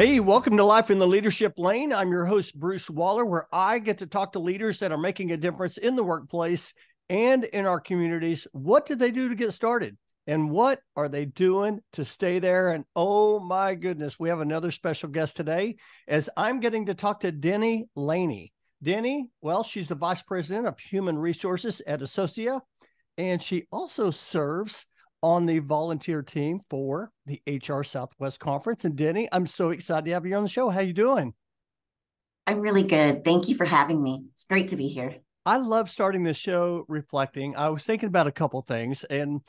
Hey, welcome to Life in the Leadership Lane. I'm your host, Bruce Waller, where I get to talk to leaders that are making a difference in the workplace and in our communities. What did they do to get started? And what are they doing to stay there? And oh my goodness, we have another special guest today as I'm getting to talk to Dennie Laney. Dennie, well, she's the Vice President of Human Resources at Associa, and she also serves on the volunteer team for the HR Southwest Conference. And Dennie, I'm so excited to have you on the show. How you doing? I'm really good. Thank you for having me. It's great to be here. I love starting this show reflecting. I was thinking about a couple things. And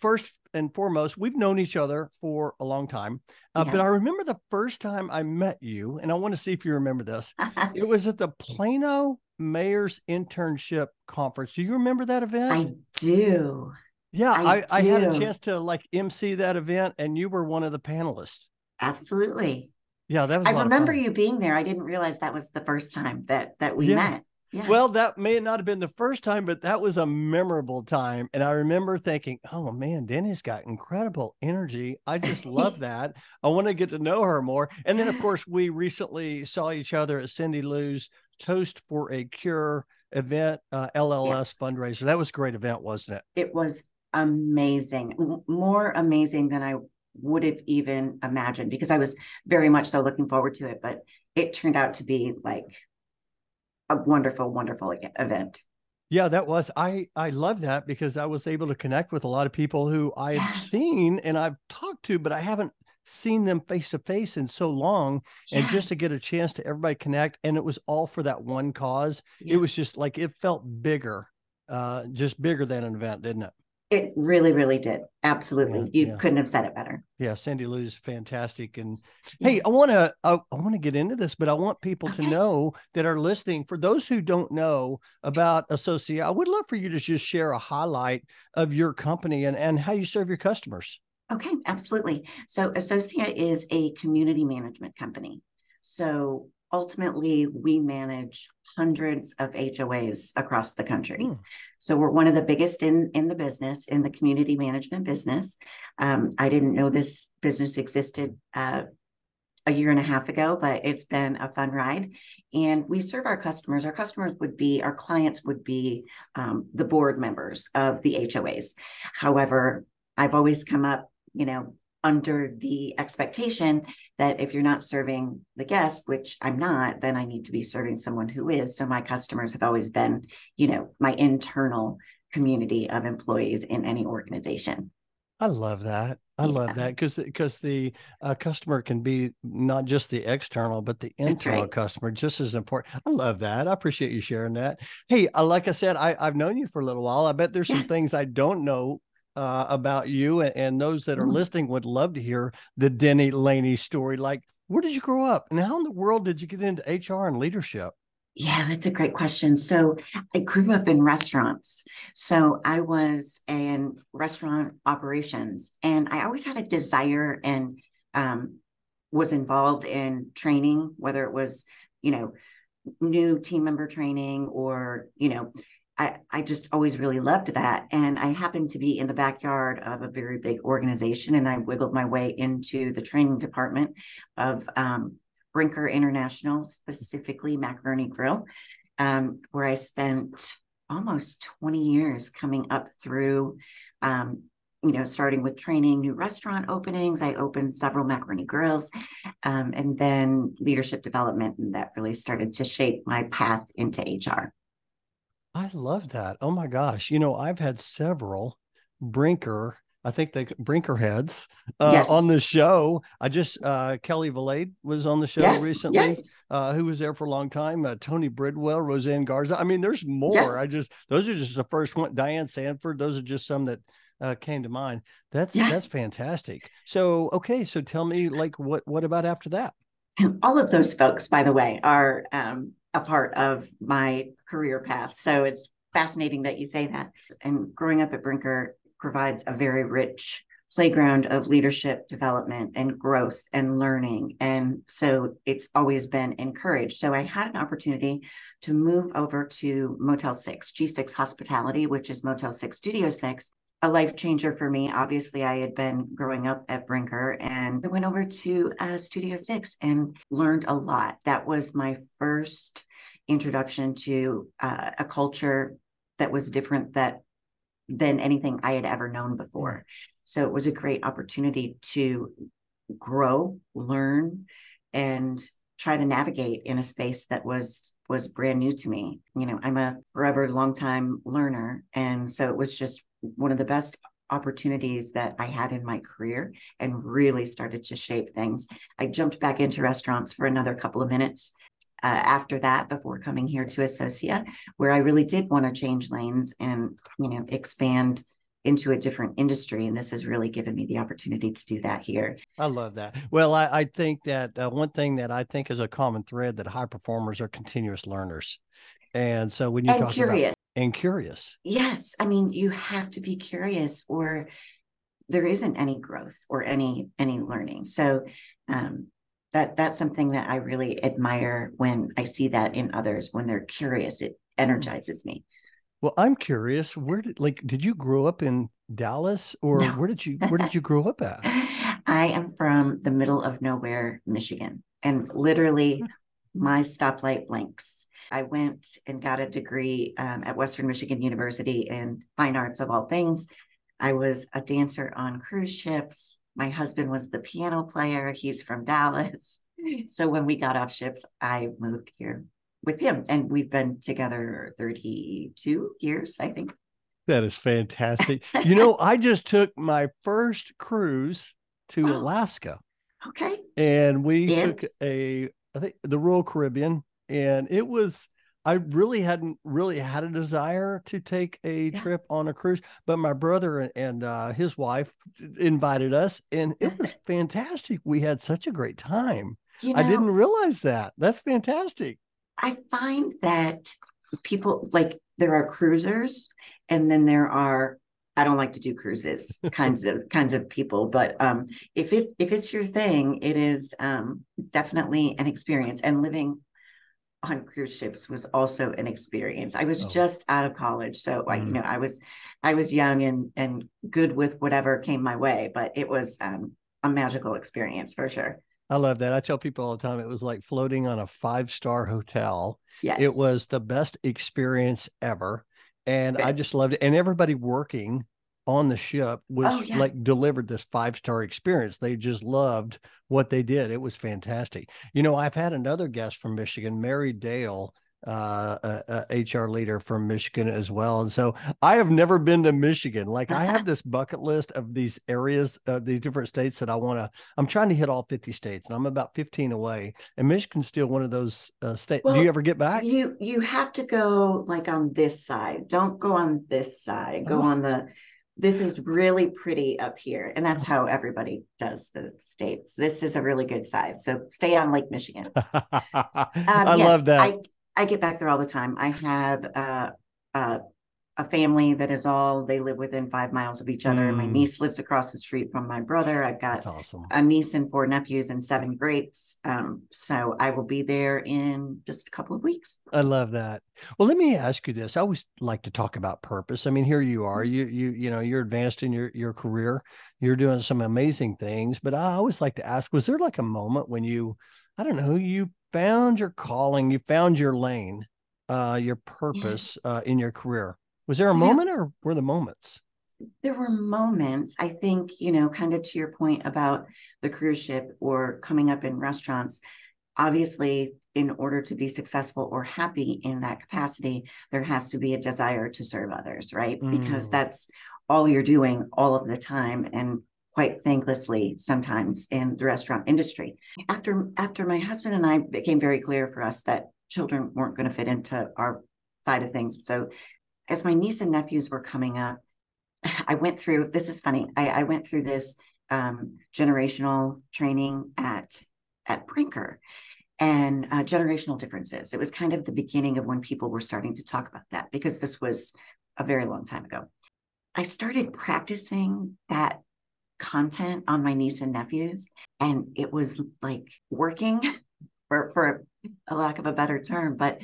first and foremost, we've known each other for a long time. But I remember the first time I met you, and I want to see if you remember this. It was at the Plano Mayor's Internship Conference. Do you remember that event? I do. Yeah, I had a chance to like MC that event, and you were one of the panelists. Absolutely. Yeah, that was. I remember you being there. I didn't realize that was the first time that we met. Yeah. Well, that may not have been the first time, but that was a memorable time. And I remember thinking, oh man, Dennie's got incredible energy. I just love that. I want to get to know her more. And then, of course, we recently saw each other at Cindy Lou's Toast for a Cure event, LLS fundraiser. That was a great event, wasn't it? It was amazing, more amazing than I would have even imagined, because I was very much so looking forward to it, but it turned out to be like a wonderful, wonderful event. Yeah, that was, I love that because I was able to connect with a lot of people who I had seen and I've talked to, but I haven't seen them face to face in so long. Yeah. And just to get a chance to everybody connect. And it was all for that one cause. Yeah. It was just like, it felt bigger, just bigger than an event, didn't it? It really, really did. Absolutely. You couldn't have said it better. Yeah. Cindy Lou's fantastic. And hey, I want to get into this, but I want people to know that are listening, for those who don't know about Associa, I would love for you to just share a highlight of your company and how you serve your customers. Okay, absolutely. So Associa is a community management company. So ultimately, we manage hundreds of HOAs across the country. So we're one of the biggest in the business, in the community management business. I didn't know this business existed a year and a half ago, but it's been a fun ride. And we serve our customers. Our customers would be, our clients would be the board members of the HOAs. However, I've always come up, under the expectation that if you're not serving the guest, which I'm not, then I need to be serving someone who is. So my customers have always been, my internal community of employees in any organization. I love that. Love that because the customer can be not just the external, but the internal customer just as important. I love that. I appreciate you sharing that. Hey, like I said, I've known you for a little while. I bet there's some things I don't know about you, and those that are listening would love to hear the Dennie Laney story. Like, where did you grow up and how in the world did you get into HR and leadership? Yeah, that's a great question. So I grew up in restaurants. So I was in restaurant operations, and I always had a desire and was involved in training, whether it was, new team member training or, I just always really loved that. And I happened to be in the backyard of a very big organization, and I wiggled my way into the training department of Brinker International, specifically Macaroni Grill, where I spent almost 20 years coming up through, starting with training, new restaurant openings. I opened several Macaroni Grills, and then leadership development. And that really started to shape my path into HR. I love that. Oh my gosh. I've had several Brinker heads on the show. I just, Kelly Valade was on the show recently, who was there for a long time. Tony Bridwell, Roseanne Garza. I mean, there's more. Those are just the first one. Diane Sanford. Those are just some that came to mind. That's fantastic. So, okay. So tell me what about after that? All of those folks, by the way, are, a part of my career path. So it's fascinating that you say that. And growing up at Brinker provides a very rich playground of leadership development and growth and learning. And so it's always been encouraged. So I had an opportunity to move over to Motel 6, G6 Hospitality, which is Motel 6, Studio 6, a life changer for me. Obviously, I had been growing up at Brinker, and I went over to Studio 6 and learned a lot. That was my first introduction to a culture that was different than anything I had ever known before. So it was a great opportunity to grow, learn, and try to navigate in a space that was brand new to me. You know, I'm a forever longtime learner. And so it was just one of the best opportunities that I had in my career and really started to shape things. I jumped back into restaurants for another couple of minutes after that, before coming here to Associa, where I really did want to change lanes and, you know, expand into a different industry. And this has really given me the opportunity to do that here. I love that. Well, I think that one thing that I think is a common thread that high performers are continuous learners. And so when you talk curious. About curious. Yes. I mean, you have to be curious or there isn't any growth or any learning. So that's something that I really admire when I see that in others, when they're curious, it energizes me. Well, I'm curious, did you grow up in Dallas or no? Where did you grow up at? I am from the middle of nowhere, Michigan, and literally my stoplight blinks. I went and got a degree at Western Michigan University in fine arts of all things. I was a dancer on cruise ships. My husband was the piano player. He's from Dallas. So when we got off ships, I moved here with him, and we've been together 32 years, I think. That is fantastic. You know, I just took my first cruise to Alaska. Okay. And we took the Royal Caribbean, and it was, I really hadn't really had a desire to take a trip on a cruise, but my brother and his wife invited us, and it was fantastic. We had such a great time. You know, I didn't realize that. That's fantastic. I find that people, like, there are cruisers and then there are, I don't like to do cruises kinds of people, but if it's your thing, it is definitely an experience, and living on cruise ships was also an experience. I was just out of college, so I was young and good with whatever came my way, but it was a magical experience for sure. I love that. I tell people all the time, it was like floating on a 5-star hotel. Yes. It was the best experience ever. And I just loved it. And everybody working on the ship was delivered this 5-star experience. They just loved what they did. It was fantastic. You know, I've had another guest from Michigan, Mary Dale, HR leader from Michigan as well. And so I have never been to Michigan. Like, I have this bucket list of these areas, the different states that I'm trying to hit all 50 states, and I'm about 15 away, and Michigan's still one of those states. Well, do you ever get back? You have to go like on this side. Don't go on this side. Go on this is really pretty up here. And that's how everybody does the states. This is a really good side. So stay on Lake Michigan. I love that. I get back there all the time. I have a family that is they live within 5 miles of each other. Mm. And my niece lives across the street from my brother. I've got a niece and 4 nephews and 7 greats. So I will be there in just a couple of weeks. I love that. Well, let me ask you this. I always like to talk about purpose. I mean, here you are, you know, you're advanced in your career, you're doing some amazing things, but I always like to ask, was there like a moment when you found your calling, you found your lane, your purpose in your career? Was there a moment, or were the moments? There were moments. I think, you know, kind of to your point about the cruise ship or coming up in restaurants, obviously, in order to be successful or happy in that capacity, there has to be a desire to serve others, right? Mm. Because that's all you're doing all of the time, and quite thanklessly sometimes in the restaurant industry. After my husband and I, became very clear for us that children weren't going to fit into our side of things. So as my niece and nephews were coming up, I went through this generational training at Brinker, and generational differences. It was kind of the beginning of when people were starting to talk about that, because this was a very long time ago. I started practicing that content on my niece and nephews, and it was like working for a lack of a better term, but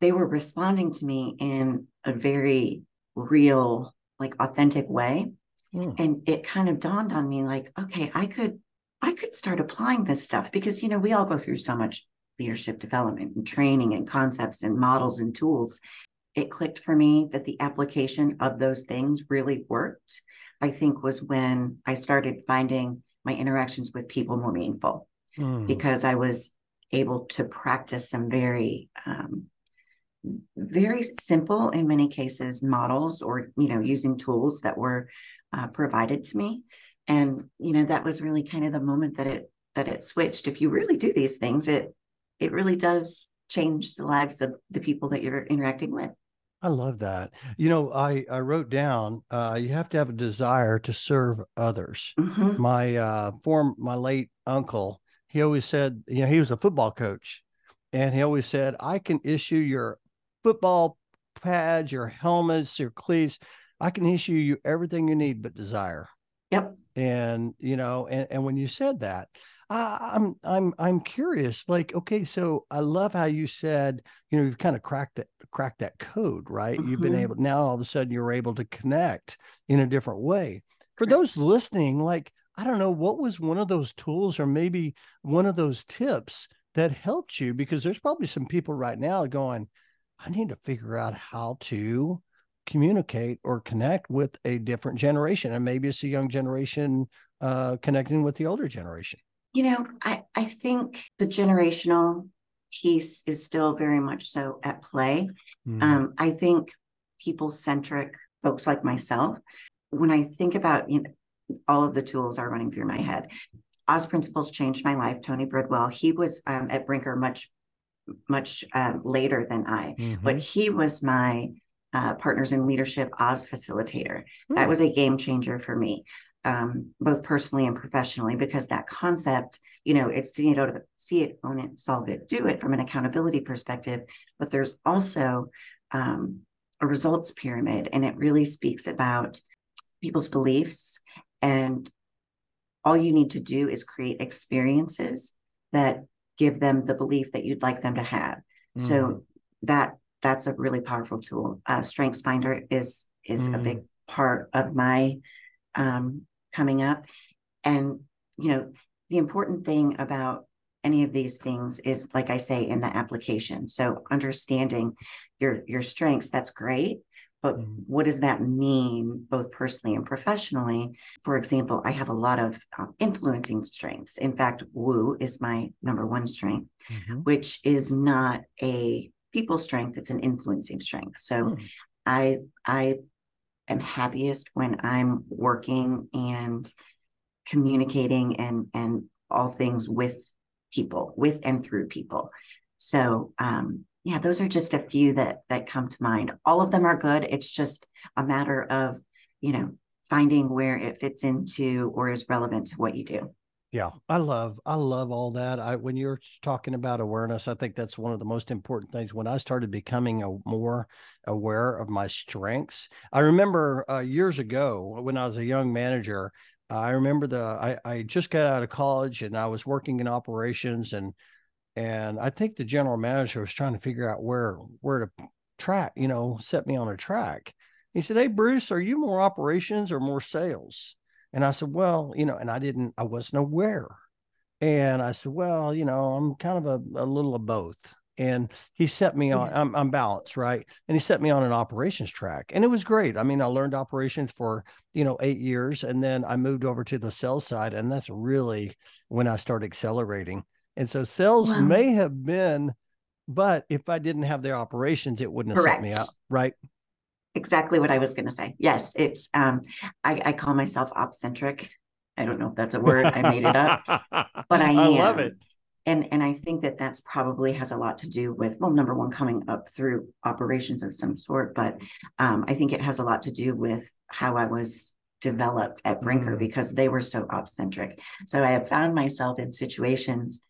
they were responding to me in a very real, like, authentic way. And it kind of dawned on me like, okay, I could start applying this stuff, because, you know, we all go through so much leadership development and training and concepts and models and tools. It clicked for me that the application of those things really worked, I think, was when I started finding my interactions with people more meaningful, because I was able to practice some very, very simple, in many cases, models, or, you know, using tools that were provided to me. And, you know, that was really kind of the moment that it switched. If you really do these things, it really does change the lives of the people that you're interacting with. I love that. You know, I wrote down, you have to have a desire to serve others. Mm-hmm. My late uncle, he always said, you know, he was a football coach, and he always said, I can issue your football pads, your helmets, your cleats. I can issue you everything you need, but desire. Yep. And, you know, and when you said that, I'm curious, like, okay, so I love how you said, you know, you've kind of cracked that code, right? Mm-hmm. You've been able, now all of a sudden you're able to connect in a different way. For those listening, like, I don't know, what was one of those tools or maybe one of those tips that helped you? Because there's probably some people right now going, I need to figure out how to communicate or connect with a different generation. And maybe it's a young generation connecting with the older generation. You know, I think the generational piece is still very much so at play. Mm-hmm. I think people-centric folks like myself, when I think about, you know, all of the tools are running through my head. Oz principles changed my life. Tony Bridwell, he was at Brinker much later than I, mm-hmm. but he was my Partners in Leadership Oz facilitator. Mm-hmm. That was a game changer for me. Both personally and professionally, because that concept, you know, it's, you know, see it, own it, solve it, do it from an accountability perspective. But there's also a results pyramid, and it really speaks about people's beliefs. And all you need to do is create experiences that give them the belief that you'd like them to have. Mm-hmm. So that's a really powerful tool. StrengthsFinder is mm-hmm. a big part of my coming up. And, you know, the important thing about any of these things is, like I say, in the application. So understanding your strengths, that's great, but mm-hmm. what does that mean both personally and professionally? For example, I have a lot of influencing strengths. In fact, woo is my number one strength, mm-hmm. which is not a people strength. It's an influencing strength. So mm-hmm. I'm happiest when I'm working and communicating and all things with people, with and through people. So, yeah, those are just a few that come to mind. All of them are good. It's just a matter of, you know, finding where it fits into or is relevant to what you do. Yeah, I love all that. When you're talking about awareness, I think that's one of the most important things. When I started becoming more aware of my strengths, I remember years ago when I was a young manager, I remember I just got out of college and I was working in operations, and I think the general manager was trying to figure out where to track, you know, set me on a track. He said, "Hey, Bruce, are you more operations or more sales?" And I said, well, you know, and I wasn't aware. And I said, well, you know, I'm kind of a little of both. And he set me on, I'm balanced, right? And he set me on an operations track. And it was great. I mean, I learned operations for, you know, 8 years. And then I moved over to the sales side. And that's really when I started accelerating. And so sales wow. may have been, but if I didn't have the operations, it wouldn't have Correct. Set me up, right? Exactly what I was going to say. Yes, it's, I call myself op-centric. I don't know if that's a word. I made it up, but I love it. And I think that's probably has a lot to do with, well, number one, coming up through operations of some sort, but I think it has a lot to do with how I was developed at Brinker because they were so op-centric. So I have found myself in situations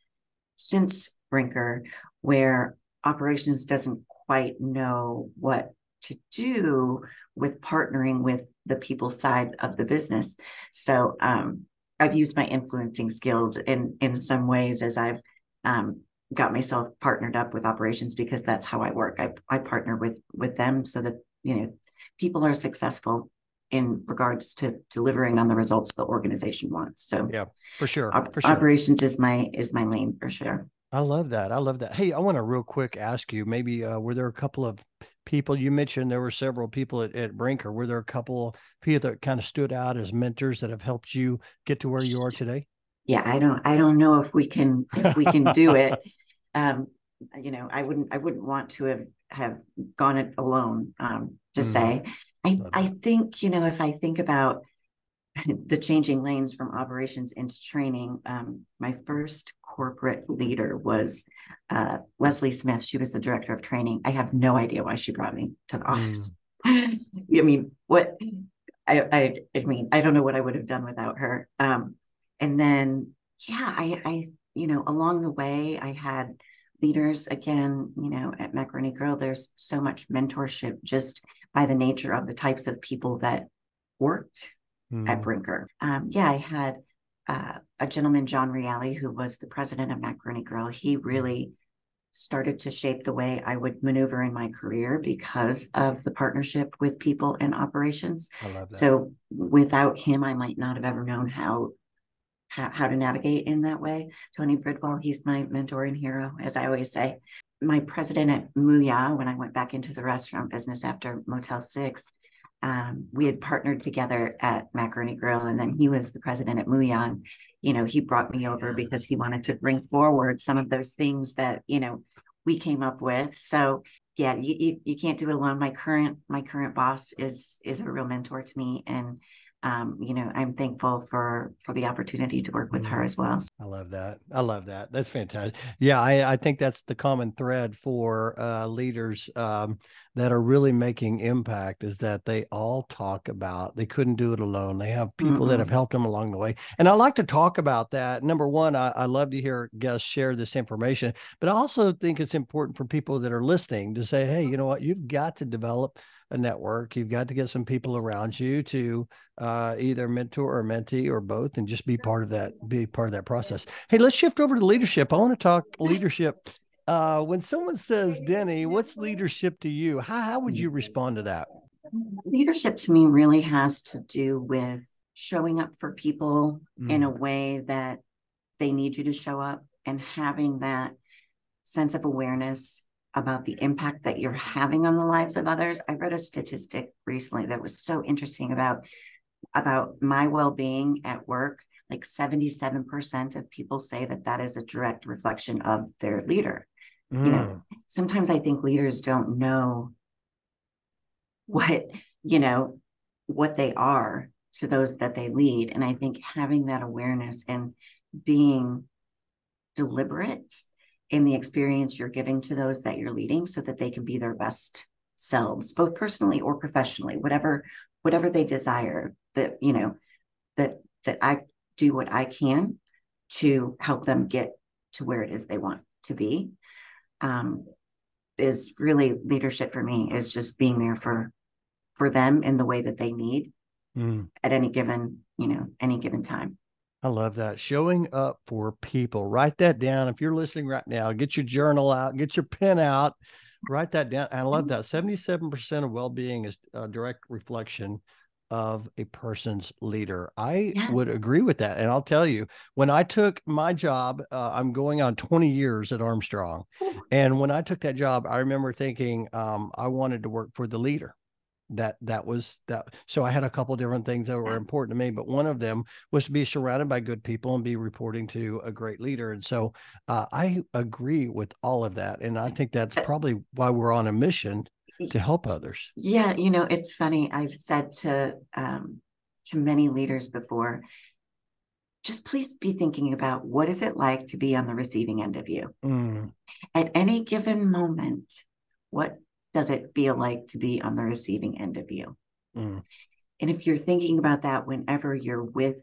since Brinker where operations doesn't quite know what to do with partnering with the people side of the business. So I've used my influencing skills in some ways as I've got myself partnered up with operations, because that's how I work. I partner with them so that, you know, people are successful in regards to delivering on the results the organization wants. So yeah, for sure. Operations is my lane for sure. I love that. I love that. Hey, I want to real quick ask you, maybe were there a couple of people, you mentioned there were several people at Brinker, were there a couple people that kind of stood out as mentors that have helped you get to where you are today? Yeah, I don't know if we can do it. I wouldn't want to have gone it alone, I think, if I think about the changing lanes from operations into training, my first corporate leader was Leslie Smith. She was the director of training. I have no idea why she brought me to the office. I don't know what I would have done without her. Along the way, I had leaders again, at Macaroni Grill, there's so much mentorship just by the nature of the types of people that worked at Brinker. I had a gentleman, John Reale, who was the president of Macaroni Grill. He really started to shape the way I would maneuver in my career because of the partnership with people and operations. I love that. So without him, I might not have ever known how to navigate in that way. Tony Bridwell, he's my mentor and hero, as I always say. My president at Mooyah, when I went back into the restaurant business after Motel 6, we had partnered together at Macaroni Grill, and then he was the president at Mooyah. And, he brought me over because he wanted to bring forward some of those things that, we came up with. So yeah, you can't do it alone. My current boss is a real mentor to me, and I'm thankful for the opportunity to work with her as well. I love that. That's fantastic. Yeah, I think that's the common thread for leaders that are really making impact, is that they all talk about they couldn't do it alone. They have people that have helped them along the way. And I like to talk about that. Number one, I love to hear guests share this information, but I also think it's important for people that are listening to say, hey, you know what, you've got to develop a network. You've got to get some people around you to either mentor or mentee or both, and just be part of that process. Hey, let's shift over to leadership. I want to talk leadership. When someone says, Dennie, what's leadership to you? How would you respond to that? Leadership to me really has to do with showing up for people in a way that they need you to show up, and having that sense of awareness about the impact that you're having on the lives of others. I read a statistic recently that was so interesting about my well-being at work. Like 77% of people say that is a direct reflection of their leader. Sometimes I think leaders don't know what they are to those that they lead. And I think having that awareness and being deliberate in the experience you're giving to those that you're leading, so that they can be their best selves, both personally or professionally, whatever they desire, that I do what I can to help them get to where it is they want to be, is really leadership for me, is just being there for them in the way that they need at any given time. I love that. Showing up for people. Write that down. If you're listening right now, get your journal out, get your pen out, write that down. I love that. 77% of well-being is a direct reflection of a person's leader. I would agree with that. And I'll tell you, when I took my job, I'm going on 20 years at Armstrong. And when I took that job, I remember thinking I wanted to work for the leader. That was that. So I had a couple of different things that were important to me, but one of them was to be surrounded by good people and be reporting to a great leader. And so I agree with all of that. And I think that's probably why we're on a mission to help others. Yeah. It's funny. I've said to many leaders before, just please be thinking about what is it like to be on the receiving end of you at any given moment. What does it feel like to be on the receiving end of you? And if you're thinking about that whenever you're with,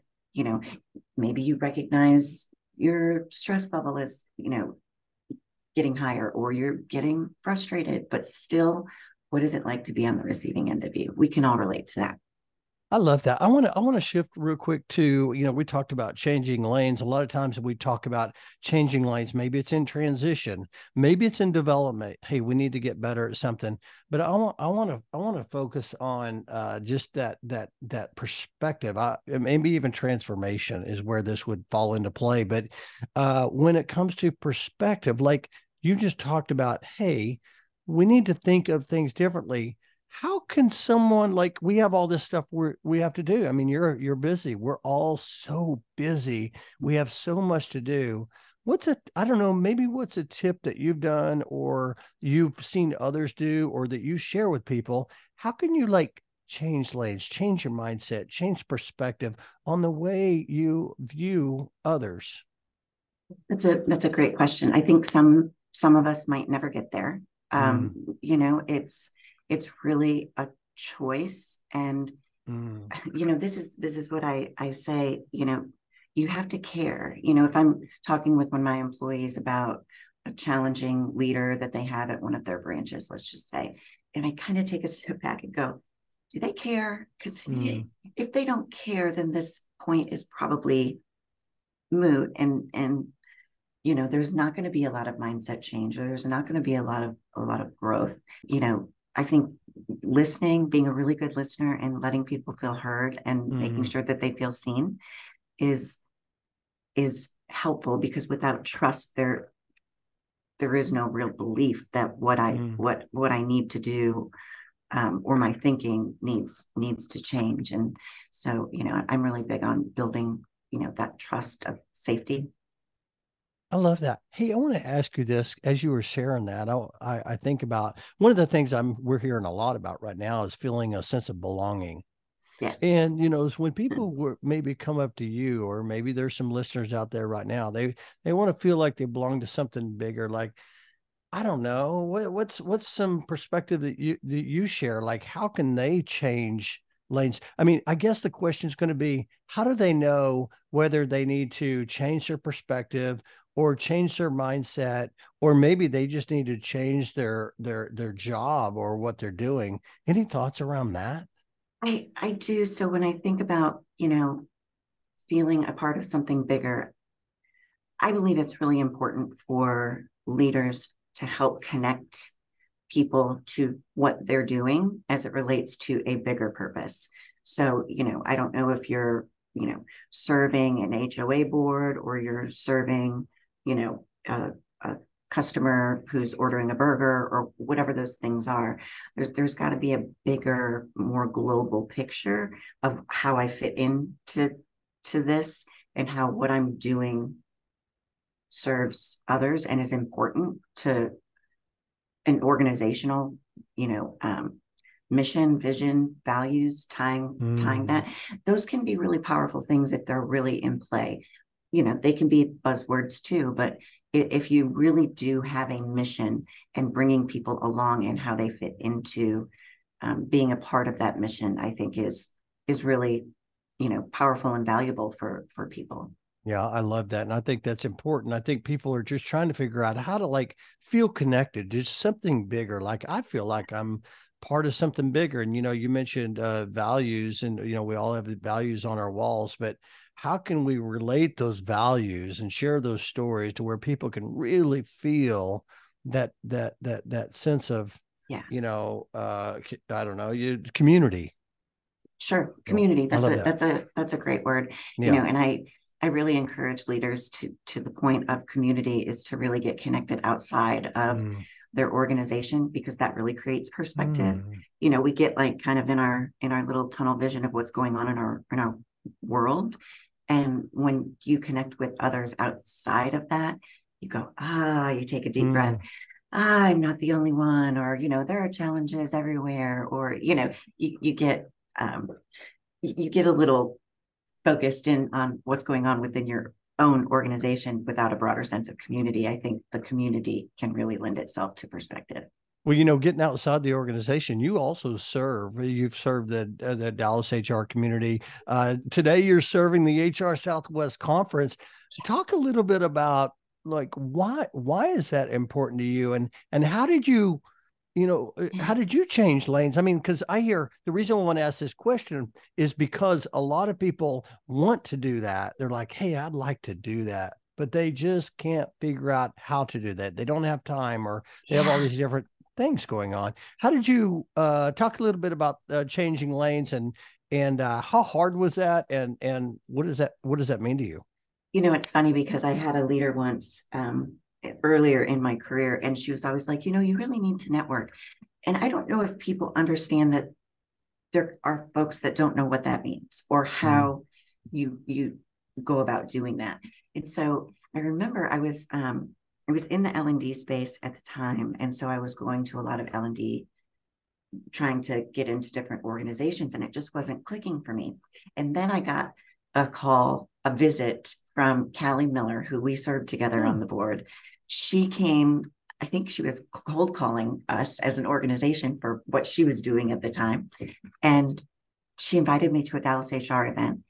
maybe you recognize your stress level is, getting higher, or you're getting frustrated, but still, what is it like to be on the receiving end of you? We can all relate to that. I love that. I want to shift real quick to, you know, we talked about changing lanes. A lot of times we talk about changing lanes. Maybe it's in transition. Maybe it's in development. Hey, we need to get better at something. But I want to focus on just that perspective. Maybe even transformation is where this would fall into play. But when it comes to perspective, like you just talked about, hey, we need to think of things differently. How can someone, like, we have all this stuff we have to do? I mean, you're busy. We're all so busy. We have so much to do. What's a tip that you've done or you've seen others do or that you share with people? How can you, like, change lanes, change your mindset, change perspective on the way you view others? That's a great question. I think some of us might never get there. You know, it's really a choice. And, you know, this is what I say, you know, you have to care. You know, if I'm talking with one of my employees about a challenging leader that they have at one of their branches, let's just say, and I kind of take a step back and go, do they care? Because if they don't care, then this point is probably moot. And, you know, there's not going to be a lot of mindset change, or there's not going to be a lot of growth. You know, I think listening, being a really good listener and letting people feel heard and making sure that they feel seen is helpful, because without trust, there is no real belief that what I need to do or my thinking needs to change. And so, you know, I'm really big on building, you know, that trust of safety. I love that. Hey, I want to ask you this. As you were sharing that, I think about one of the things we're hearing a lot about right now is feeling a sense of belonging. Yes. And, you know, it's when people were maybe come up to you, or maybe there's some listeners out there right now, they want to feel like they belong to something bigger. Like, I don't know, what's some perspective that you share? Like, how can they change lanes? I mean, I guess the question is going to be, how do they know whether they need to change their perspective or change their mindset, or maybe they just need to change their job or what they're doing? Any thoughts around that? I do. So when I think about, you know, feeling a part of something bigger, I believe it's really important for leaders to help connect people to what they're doing as it relates to a bigger purpose. So, you know, I don't know if you're, you know, serving an HOA board, or you're serving, you know, a customer who's ordering a burger, or whatever those things are. There's got to be a bigger, more global picture of how I fit into this, and how what I'm doing serves others and is important to an organizational, you know, mission, vision, values, tying that. Those can be really powerful things if they're really in play. You know, they can be buzzwords too, but if you really do have a mission and bringing people along and how they fit into being a part of that mission, I think is really, you know, powerful and valuable for people. Yeah, I love that. And I think that's important. I think people are just trying to figure out how to, like, feel connected to something bigger. Like, I feel like I'm part of something bigger. And, you know, you mentioned values, and, you know, we all have the values on our walls, but how can we relate those values and share those stories to where people can really feel that sense of, you know, I don't know, community. Sure. Community. That's a great word, you know, and I really encourage leaders to the point of community is to really get connected outside of their organization, because that really creates perspective. You know, we get, like, kind of in our little tunnel vision of what's going on in our world. And when you connect with others outside of that, you go, you take a deep breath. I'm not the only one, or, you know, there are challenges everywhere, or, you know, you get a little focused in on what's going on within your own organization without a broader sense of community. I think the community can really lend itself to perspective. Well, you know, getting outside the organization, you also serve. You've served the Dallas HR community. Today, you're serving the HR Southwest Conference. Yes. Talk a little bit about, like, why is that important to you, and how did you you know, how did you change lanes? I mean, because I hear the reason I want to ask this question is because a lot of people want to do that. They're like, hey, I'd like to do that, but they just can't figure out how to do that. They don't have time, or they have all these different things going on. How did you talk a little bit about changing lanes, and how hard was that? And what does that mean to you? You know, it's funny because I had a leader once, earlier in my career, and she was always like, you know, you really need to network. And I don't know if people understand that there are folks that don't know what that means or how you go about doing that. And so I remember I was in the L&D space at the time. And so I was going to a lot of L&D, trying to get into different organizations, and it just wasn't clicking for me. And then I got a call, a visit from Callie Miller, who we served together on the board. She came, I think she was cold calling us as an organization for what she was doing at the time. And she invited me to a Dallas HR event.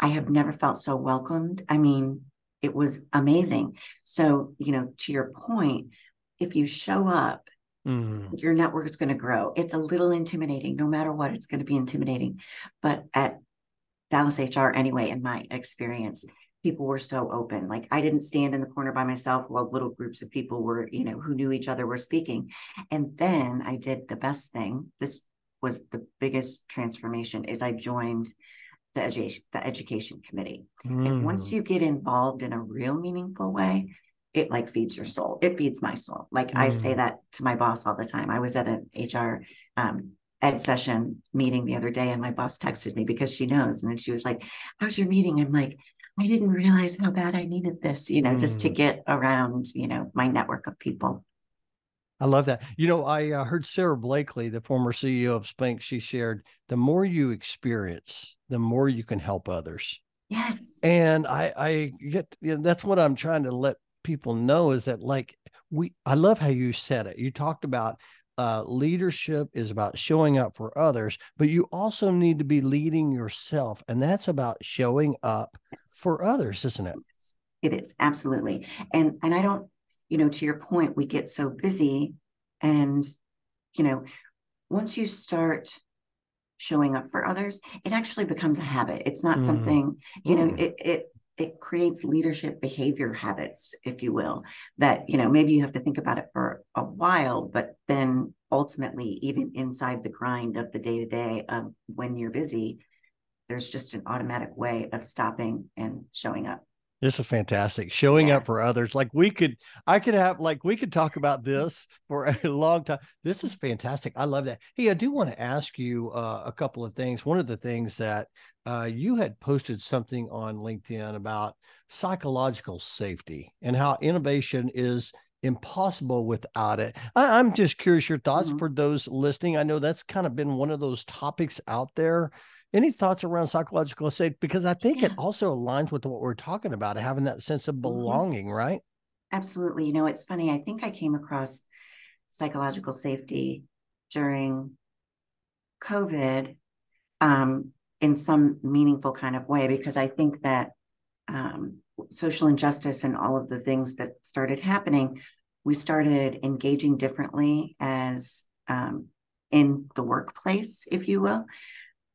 I have never felt so welcomed. I mean, it was amazing. So, you know, to your point, if you show up, your network is going to grow. It's a little intimidating. No matter what, it's going to be intimidating. But at Dallas HR, anyway, in my experience, people were so open. Like, I didn't stand in the corner by myself while little groups of people were, you know, who knew each other were speaking. And then I did the best thing. This was the biggest transformation, is I joined the education committee. And once you get involved in a real meaningful way, it like feeds your soul. It feeds my soul. Like I say that to my boss all the time. I was at an HR, ed session meeting the other day, and my boss texted me because she knows. And then she was like, how's your meeting? I'm like, I didn't realize how bad I needed this, you know, just to get around, you know, my network of people. I love that. You know, I heard Sarah Blakely, the former CEO of Spanx, she shared, the more you experience, the more you can help others. Yes. And I get, you know, that's what I'm trying to let people know, is that like, I love how you said it. You talked about leadership is about showing up for others, but you also need to be leading yourself. And that's about showing up for others, isn't it? It is. Absolutely. And I don't, you know, to your point, we get so busy, and, you know, once you start showing up for others, it actually becomes a habit. It's not something, you know, it creates leadership behavior habits, if you will, that, you know, maybe you have to think about it for a while, but then ultimately, even inside the grind of the day-to-day of when you're busy, there's just an automatic way of stopping and showing up. This is fantastic. Showing up for others. Like we could talk about this for a long time. This is fantastic. I love that. Hey, I do want to ask you a couple of things. One of the things that you had posted something on LinkedIn about psychological safety and how innovation is impossible without it. I'm just curious your thoughts for those listening. I know that's kind of been one of those topics out there. Any thoughts around psychological safety? Because I think it also aligns with what we're talking about, having that sense of belonging, right? Absolutely. You know, it's funny. I think I came across psychological safety during COVID in some meaningful kind of way, because I think that social injustice and all of the things that started happening, we started engaging differently as in the workplace, if you will.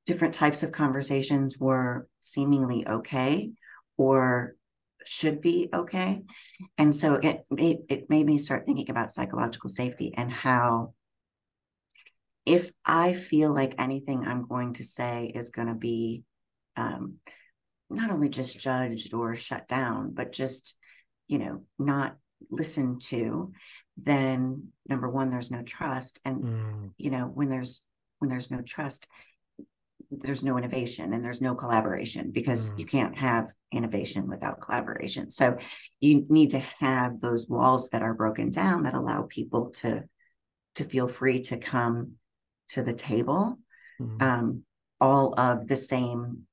Different types of conversations were seemingly okay or should be okay. And so it made me start thinking about psychological safety and how, if I feel like anything I'm going to say is going to be not only just judged or shut down, but just, you know, not listened to, then number one, there's no trust. And, you know, when there's no trust, there's no innovation and there's no collaboration, because you can't have innovation without collaboration. So you need to have those walls that are broken down that allow people to feel free to come to the table, all of the same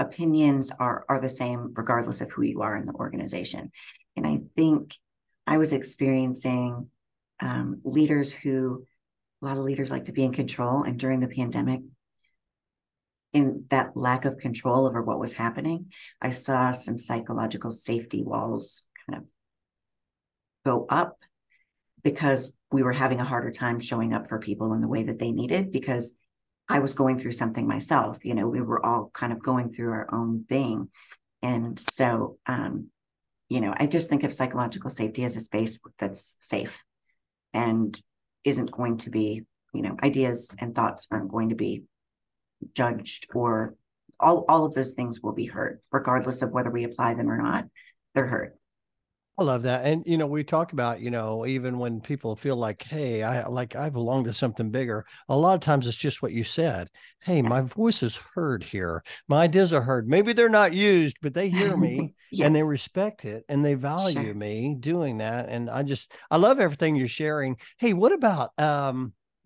opinions are the same regardless of who you are in the organization. And I think I was experiencing leaders who, a lot of leaders like to be in control. And during the pandemic, in that lack of control over what was happening, I saw some psychological safety walls kind of go up because we were having a harder time showing up for people in the way that they needed, because I was going through something myself. You know, we were all kind of going through our own thing. And so, you know, I just think of psychological safety as a space that's safe and isn't going to be, you know, ideas and thoughts aren't going to be judged, or all of those things will be heard, regardless of whether we apply them or not, they're heard. I love that. And, you know, we talk about, you know, even when people feel like, hey, I belong to something bigger. A lot of times it's just what you said. Hey, my voice is heard here. My ideas are heard. Maybe they're not used, but they hear me and they respect it and they value me doing that. And I love everything you're sharing. Hey, what about,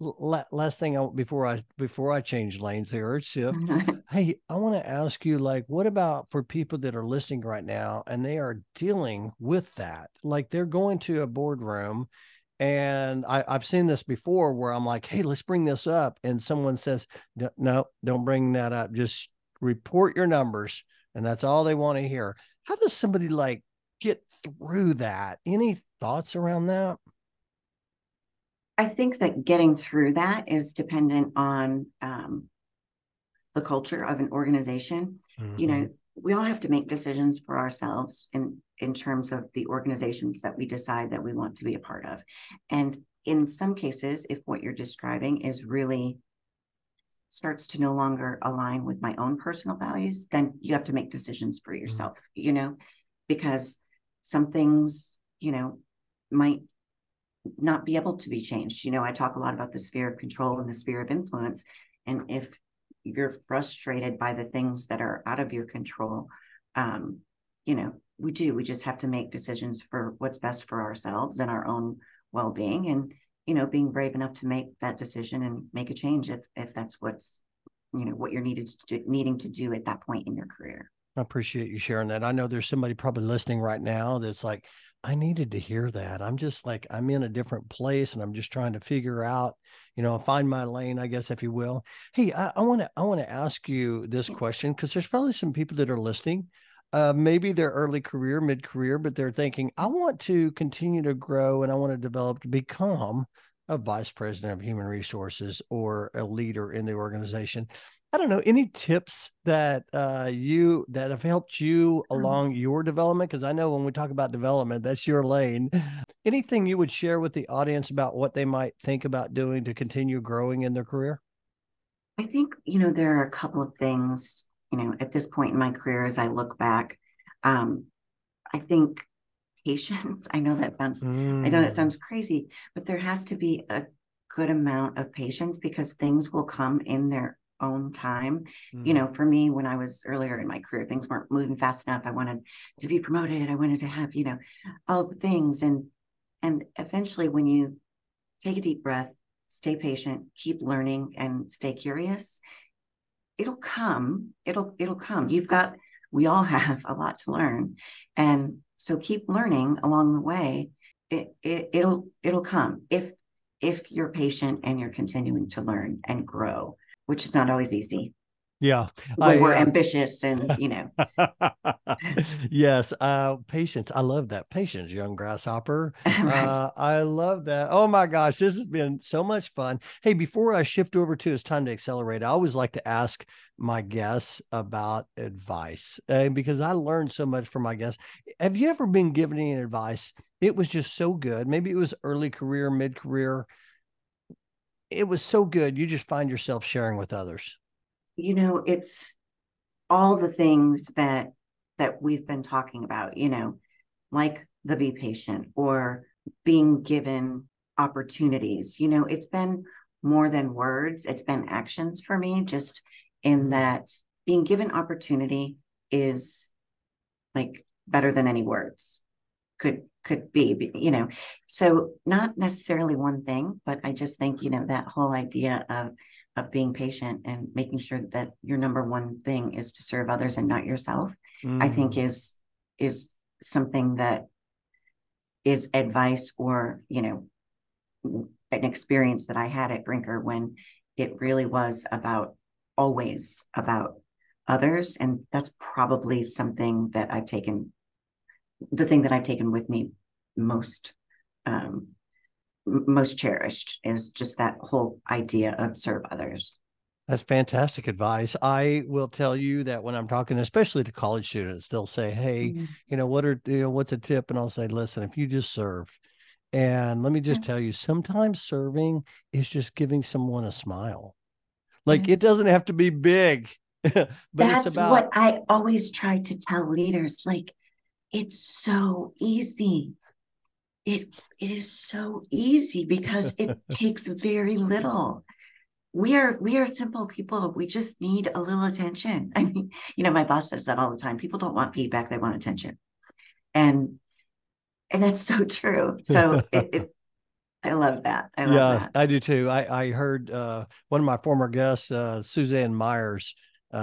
last thing before I change lanes here or shift. Hey, I want to ask you, like, what about for people that are listening right now and they are dealing with that? Like, they're going to a boardroom, and I've seen this before where I'm like, hey, let's bring this up. And someone says, no, don't bring that up. Just report your numbers. And that's all they want to hear. How does somebody like get through that? Any thoughts around that? I think that getting through that is dependent on the culture of an organization. Mm-hmm. You know, we all have to make decisions for ourselves in terms of the organizations that we decide that we want to be a part of. And in some cases, if what you're describing is really starts to no longer align with my own personal values, then you have to make decisions for yourself, mm-hmm. you know, because some things, you know, might not be able to be changed. You know, I talk a lot about the sphere of control and the sphere of influence. And if you're frustrated by the things that are out of your control, you know, we just have to make decisions for what's best for ourselves and our own well-being, and, you know, being brave enough to make that decision and make a change if that's what's, you know, what you're needing to do at that point in your career. I appreciate you sharing that. I know there's somebody probably listening right now that's like, I needed to hear that. I'm just like, I'm in a different place and I'm just trying to figure out, you know, find my lane, I guess, if you will. Hey, I want to ask you this question, because there's probably some people that are listening, maybe their early career, mid-career, but they're thinking, I want to continue to grow and I want to develop to become a vice president of human resources or a leader in the organization. I don't know, any tips that that have helped you along your development? Because I know when we talk about development, that's your lane. Anything you would share with the audience about what they might think about doing to continue growing in their career? I think, you know, there are a couple of things, you know, at this point in my career, as I look back, I think patience. I know that sounds, I know that sounds crazy, but there has to be a good amount of patience, because things will come in their own time. Mm-hmm. You know, for me, when I was earlier in my career, things weren't moving fast enough. I wanted to be promoted. I wanted to have, you know, all the things. And eventually, when you take a deep breath, stay patient, keep learning, and stay curious, it'll come. It'll come. We all have a lot to learn. And so keep learning along the way. It'll come if you're patient and you're continuing to learn and grow, which is not always easy. Yeah. We're ambitious and, you know. Yes. Patience. I love that. Patience, young grasshopper. Right. I love that. Oh my gosh, this has been so much fun. Hey, before I shift over to It's Time to Accelerate, I always like to ask my guests about advice, because I learned so much from my guests. Have you ever been given any advice? It was just so good. Maybe it was early career, mid-career. It was so good, you just find yourself sharing with others. You know, it's all the things that we've been talking about, you know, like the be patient or being given opportunities. You know, it's been more than words. It's been actions for me, just in that being given opportunity is like better than any words could be, you know, so not necessarily one thing, but I just think, you know, that whole idea of being patient and making sure that your number one thing is to serve others and not yourself, I think is something that is advice, or, you know, an experience that I had at Brinker, when it really was about others. And that's probably something that I've taken the thing that I've taken with me most most cherished, is just that whole idea of serve others. That's fantastic advice. I will tell you that when I'm talking, especially to college students, they'll say, hey, mm-hmm. What's a tip? And I'll say, listen, if you just serve, and let me just tell you, sometimes serving is just giving someone a smile. Like it doesn't have to be big, but that's what I always try to tell leaders. Like, it's so easy. It is so easy because it takes very little. We are simple people. We just need a little attention. I mean, my boss says that all the time. People don't want feedback. They want attention. And that's so true. So I love that. I love that. I do too. I heard one of my former guests, Suzanne Myers,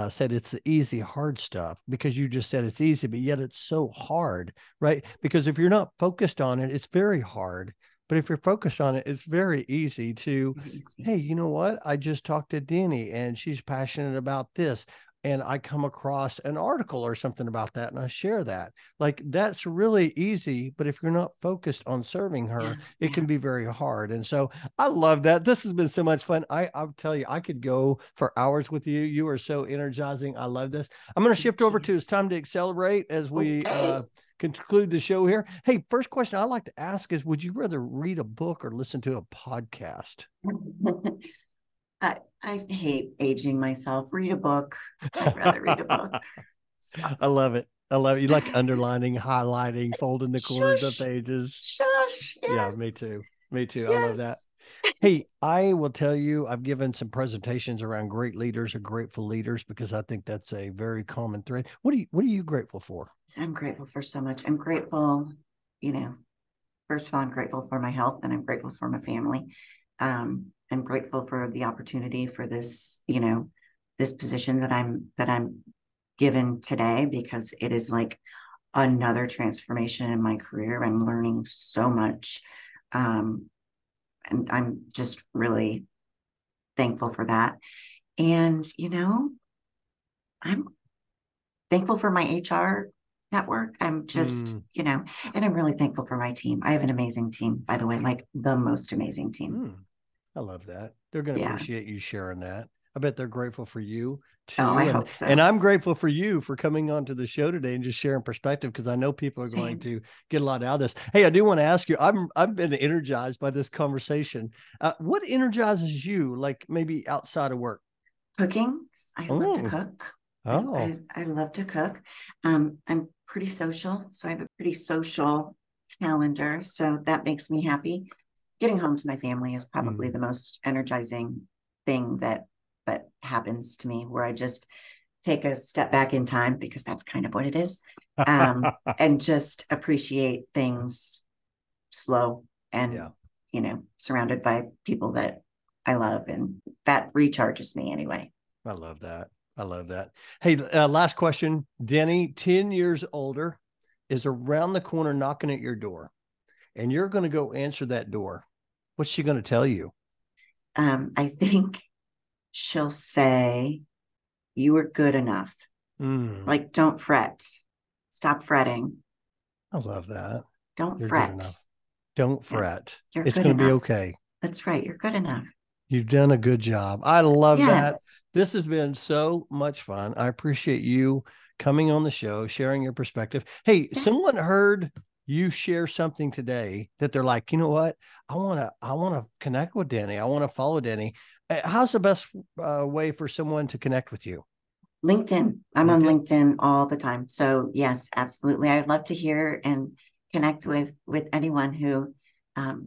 said it's the easy, hard stuff, because you just said it's easy, but yet it's so hard, right? Because if you're not focused on it, it's very hard. But if you're focused on it, it's very easy to, hey, you know what? I just talked to Dennie and she's passionate about this. And I come across an article or something about that, and I share that. Like, that's really easy, but if you're not focused on serving her, it can be very hard. And so I love that. This has been so much fun. I'll tell you, I could go for hours with you. You are so energizing. I love this. I'm going to shift over to, it's time to accelerate as we conclude the show here. Hey, first question I like to ask is, would you rather read a book or listen to a podcast? I hate aging myself. Read a book. I'd rather read a book. So. I love it. You like underlining, highlighting, folding the corners of pages. Shush. Yes. Yeah, me too. Yes. I love that. Hey, I will tell you, I've given some presentations around great leaders or grateful leaders, because I think that's a very common thread. What are you grateful for? I'm grateful for so much. I'm grateful, first of all, I'm grateful for my health, and I'm grateful for my family. I'm grateful for the opportunity for this, this position that I'm given today, because it is like another transformation in my career. I'm learning so much. And I'm just really thankful for that. And, I'm thankful for my HR network. I'm just, and I'm really thankful for my team. I have an amazing team, by the way, like the most amazing team. I love that. They're going to appreciate you sharing that. I bet they're grateful for you too. Oh, I hope so. And I'm grateful for you for coming onto the show today and just sharing perspective, because I know people are going to get a lot out of this. Hey, I do want to ask you, I've been energized by this conversation. What energizes you, like maybe outside of work? Cooking. I love to cook. Oh, I love to cook. I'm pretty social. So I have a pretty social calendar. So that makes me happy. Getting home to my family is probably the most energizing thing that happens to me, where I just take a step back in time, because that's kind of what it is. And just appreciate things slow and, surrounded by people that I love. And that recharges me anyway. I love that. Hey, last question. Dennie, 10 years older, is around the corner knocking at your door, and you're going to go answer that door. What's she going to tell you? I think she'll say, you are good enough. Like, don't fret. Stop fretting. I love that. Don't fret. It's going to be okay. That's right. You're good enough. You've done a good job. I love that. This has been so much fun. I appreciate you coming on the show, sharing your perspective. Hey, someone heard you share something today that they're like, you know what? I want to connect with Dennie. I want to follow Dennie. How's the best way for someone to connect with you? LinkedIn. I'm on LinkedIn all the time. So yes, absolutely. I'd love to hear and connect with anyone who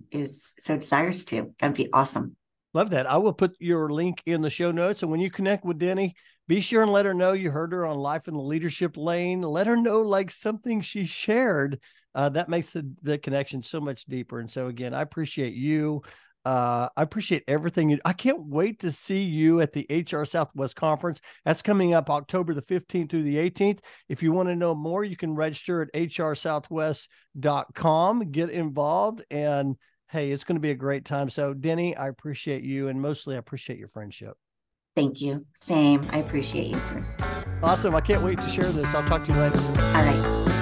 is so desires to. That'd be awesome. Love that. I will put your link in the show notes. And when you connect with Dennie, be sure and let her know you heard her on Life in the Leadership Lane. Let her know like something she shared. That makes the connection so much deeper. And so again, I appreciate you. I appreciate everything. I can't wait to see you at the HR Southwest Conference. That's coming up October the 15th through the 18th. If you want to know more, you can register at hrsouthwest.com. Get involved. And hey, it's going to be a great time. So Dennie, I appreciate you. And mostly I appreciate your friendship. Thank you. Same. I appreciate you, Bruce. Awesome. I can't wait to share this. I'll talk to you later. All right.